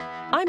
I'm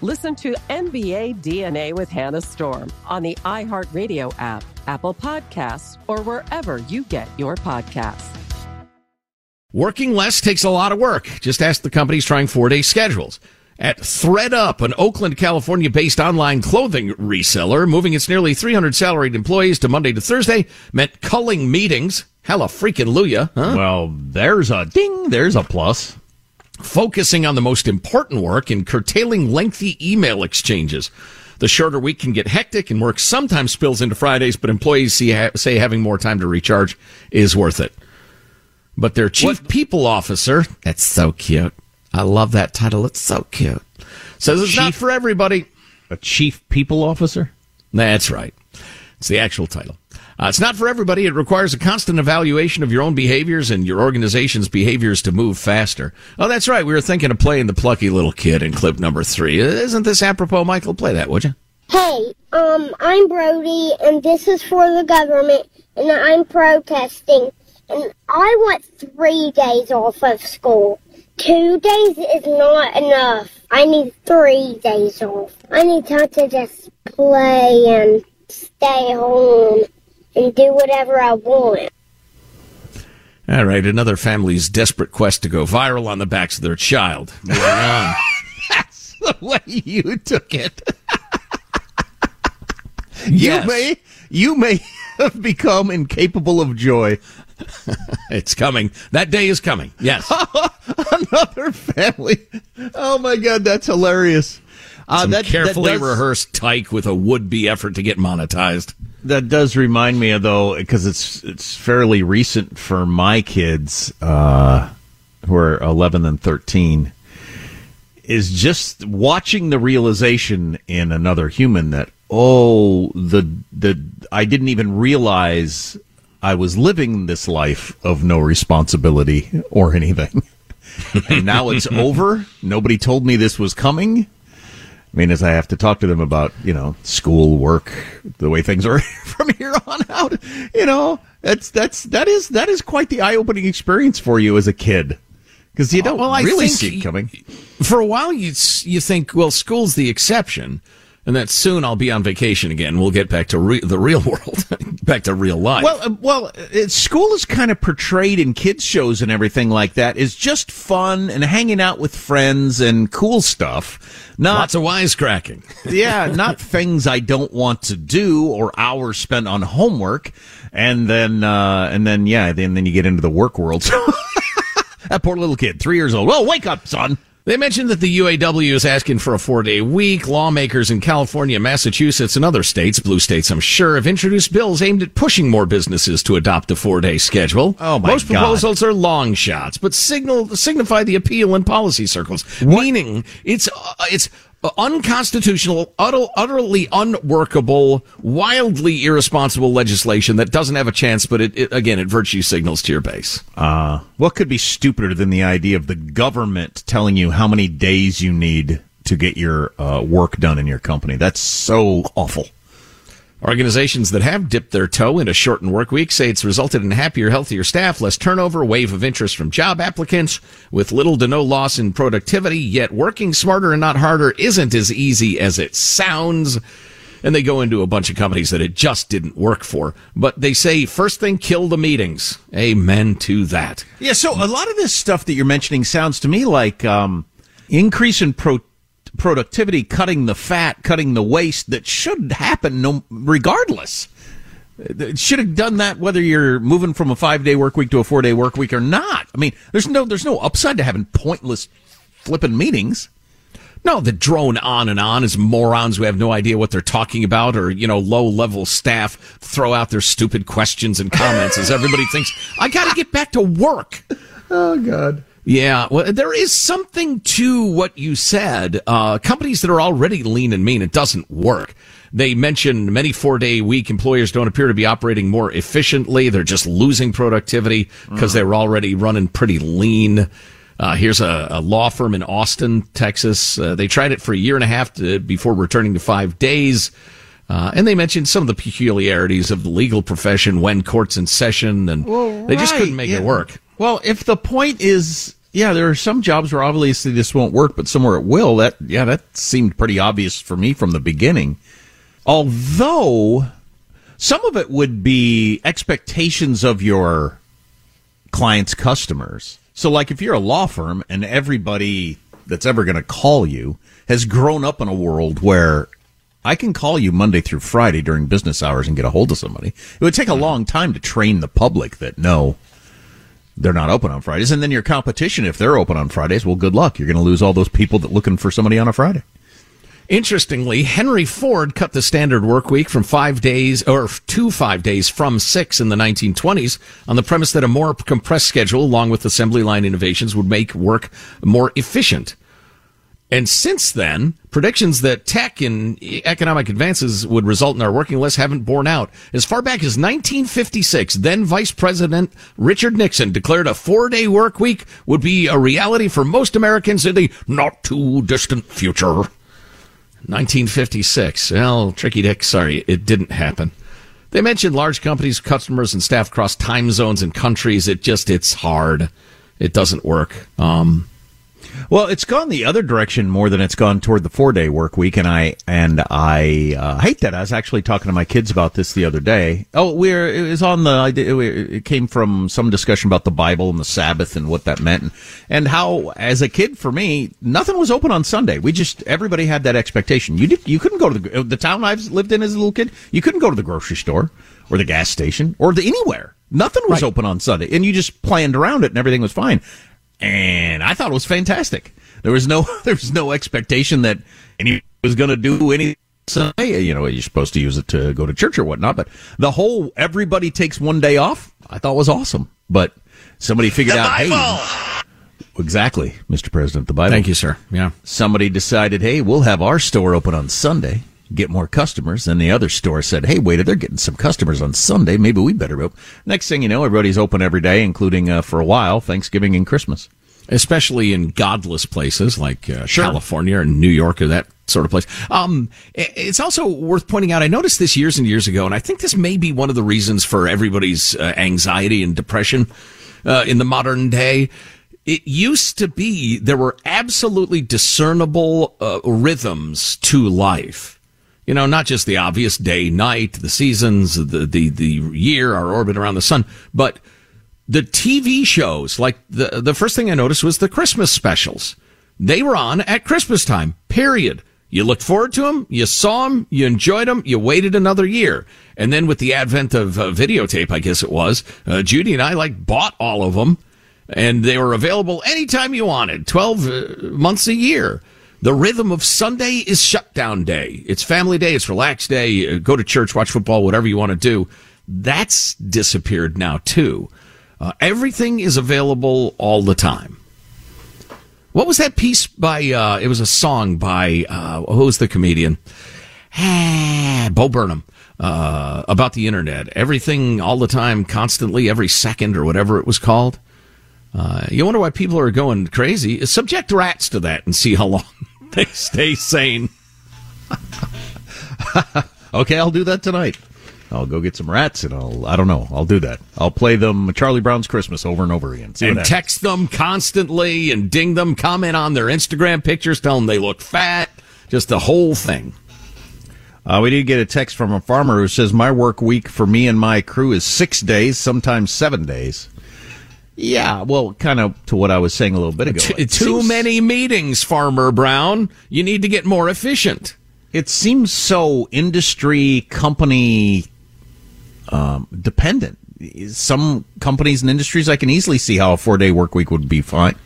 Listen to NBA DNA with Hannah Storm on the iHeartRadio app, Apple Podcasts, or wherever you get your podcasts. Working less takes a lot of work. Just ask the companies trying 4-day schedules. At ThredUp, an Oakland, California-based online clothing reseller, moving its nearly 300 salaried employees to Monday to Thursday meant culling meetings. Hella freaking lujah, huh? Well, there's a ding, there's a plus. Focusing on the most important work and curtailing lengthy email exchanges. The shorter week can get hectic and work sometimes spills into Fridays, but employees say having more time to recharge is worth it. But their chief people officer, that's so cute. I love that title. It's so cute. Says it's not for everybody. A chief people officer? That's right. It's the actual title. It's not for everybody. It requires a constant evaluation of your own behaviors and your organization's behaviors to move faster. Oh, that's right. We were thinking of playing the plucky little kid in clip number 3. Isn't this apropos, Michael? Play that, would you? Hey, I'm Brody, and this is for the government, and I'm protesting. And I want 3 days off of school. 2 days is not enough. I need 3 days off. I need time to just play and stay home and do whatever I want. All right, another family's desperate quest to go viral on the backs of their child. That's the way you took it. Yes. You may have become incapable of joy. It's coming. That day is coming. Yes. Another family. Oh, my God, that's hilarious. Some carefully rehearsed tyke with a would-be effort to get monetized. That does remind me, though, because it's fairly recent for my kids, who are 11 and 13, is just watching the realization in another human that, I didn't even realize I was living this life of no responsibility or anything. And now it's over. Nobody told me this was coming. I mean, as I have to talk to them about, school, work, the way things are from here on out, that is quite the eye-opening experience for you as a kid, because you don't really see it coming. For a while, you think, well, school's the exception, and that soon I'll be on vacation again. We'll get back to the real world, back to real life. Well, school is kind of portrayed in kids' shows and everything like that is just fun and hanging out with friends and cool stuff. Lots of wisecracking. Yeah, not things I don't want to do or hours spent on homework. And then you get into the work world. That poor little kid, 3 years old. Well, wake up, son. They mentioned that the UAW is asking for a 4-day week. Lawmakers in California, Massachusetts, and other states, blue states I'm sure, have introduced bills aimed at pushing more businesses to adopt a 4-day schedule. Oh, my God. Most proposals are long shots, but signify the appeal in policy circles, meaning it's unconstitutional, utterly unworkable, wildly irresponsible legislation that doesn't have a chance, but it virtue signals to your base. What could be stupider than the idea of the government telling you how many days you need to get your work done in your company? That's so awful. Organizations that have dipped their toe into shortened work weeks say it's resulted in happier, healthier staff, less turnover, wave of interest from job applicants, with little to no loss in productivity, yet working smarter and not harder isn't as easy as it sounds. And they go into a bunch of companies that it just didn't work for. But they say, first thing, kill the meetings. Amen to that. Yeah, so a lot of this stuff that you're mentioning sounds to me like increase in productivity, cutting the fat, cutting the waste, that should happen regardless. It should have done that whether you're moving from a 5-day work week to a 4-day work week or not. I mean, there's no upside to having pointless flipping meetings. No, the drone on and on as morons who have no idea what they're talking about, or, low-level staff throw out their stupid questions and comments as everybody thinks, I got to get back to work. Oh, God. Yeah, well, there is something to what you said. Companies that are already lean and mean, it doesn't work. They mentioned many 4-day week employers don't appear to be operating more efficiently. They're just losing productivity because they were already running pretty lean. Here's a law firm in Austin, Texas. They tried it for 1.5 years before returning to 5 days. And they mentioned some of the peculiarities of the legal profession when court's in session, and they just couldn't make it work. Well, if the point is, there are some jobs where obviously this won't work, but somewhere it will. That seemed pretty obvious for me from the beginning. Although some of it would be expectations of your clients' customers. So, like, if you're a law firm and everybody that's ever going to call you has grown up in a world where I can call you Monday through Friday during business hours and get a hold of somebody, it would take a long time to train the public that no, they're not open on Fridays. And then your competition, if they're open on Fridays, well, good luck. You're going to lose all those people that looking for somebody on a Friday. Interestingly, Henry Ford cut the standard work week from 5 days or to 5 days from 6 in the 1920s on the premise that a more compressed schedule, along with assembly line innovations, would make work more efficient. And since then, predictions that tech and economic advances would result in our working less haven't borne out. As far back as 1956, then Vice President Richard Nixon declared a 4-day work week would be a reality for most Americans in the not-too-distant future. 1956. Well, Tricky Dick, sorry, it didn't happen. They mentioned large companies, customers, and staff across time zones and countries. It's hard. It doesn't work. Well, it's gone the other direction more than it's gone toward the 4-day work week, and I hate that. I was actually talking to my kids about this the other day. It came from some discussion about the Bible and the Sabbath and what that meant, and how, as a kid, for me, nothing was open on Sunday. Everybody had that expectation. You couldn't go to the town I lived in as a little kid. You couldn't go to the grocery store or the gas station or anywhere. Nothing was open on Sunday, and you just planned around it, and everything was fine. And I thought it was fantastic. There was no expectation that anyone was going to do anything. You're supposed to use it to go to church or whatnot. But the whole everybody takes one day off, I thought was awesome. But somebody figured out, hey, exactly, Mr. President, the Bible. Thank you, sir. Yeah. Somebody decided, hey, we'll have our store open on Sunday, get more customers. And the other store said, hey, wait, they're getting some customers on Sunday. Maybe we better open. Next thing you know, everybody's open every day, including, for a while, Thanksgiving and Christmas. Especially in godless places like California or New York or that sort of place. It's also worth pointing out, I noticed this years and years ago, and I think this may be one of the reasons for everybody's anxiety and depression in the modern day. It used to be there were absolutely discernible rhythms to life. Not just the obvious day, night, the seasons, the year, our orbit around the sun, but the TV shows. Like the first thing I noticed was the Christmas specials. They were on at Christmas time, period. You looked forward to them, you saw them, you enjoyed them, you waited another year. And then with the advent of videotape, I guess it was, Judy and I bought all of them. and they were available anytime you wanted, 12 months a year. The rhythm of Sunday is shutdown day. It's family day. It's relax day. Go to church, watch football, whatever you want to do. That's disappeared now, too. Everything is available all the time. What was that piece by, it was a song by, who's the comedian? Bo Burnham, about the internet. Everything all the time, constantly, every second or whatever it was called. You wonder why people are going crazy. Subject rats to that and see how long they stay sane. Okay, I'll do that tonight. I'll go get some rats and I don't know, I'll do that. I'll play them Charlie Brown's Christmas over and over again. And text them constantly and ding them, comment on their Instagram pictures, tell them they look fat, just the whole thing. We did get a text from a farmer who says, my work week for me and my crew is 6 days, sometimes 7 days. Yeah, well, kind of to what I was saying a little bit ago. Too many meetings, Farmer Brown. You need to get more efficient. It seems so industry company dependent. Some companies and industries, I can easily see how a 4-day work week would be fine.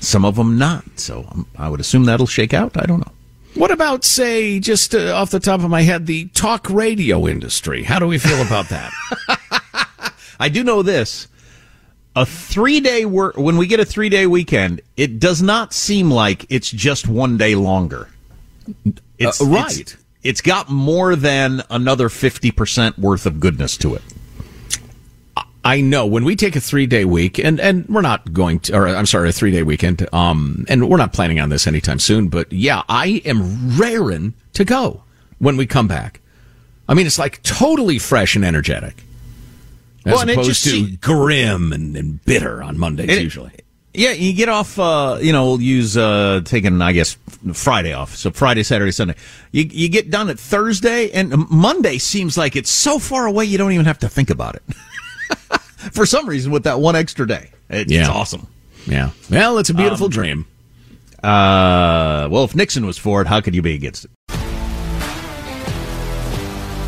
Some of them not. So I would assume that'll shake out. I don't know. What about, say, just off the top of my head, the talk radio industry? How do we feel about that? I do know this. A 3-day work, when we get a 3-day weekend, it does not seem like it's just 1 day longer. It's right. It's got more than another 50% worth of goodness to it. I know. When we take a 3-day week, and we're not going to, or I'm sorry, a 3-day weekend, and we're not planning on this anytime soon, but yeah, I am raring to go when we come back. I mean, it's like totally fresh and energetic. As opposed to grim and bitter on Mondays, usually. Yeah, you get off, you know, we'll use taking, I guess, Friday off. So Friday, Saturday, Sunday. You get done at Thursday, and Monday seems like it's so far away you don't even have to think about it. For some reason, with that one extra day. It's awesome. Yeah. Well, it's a beautiful dream. Well, if Nixon was for it, how could you be against it?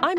I'm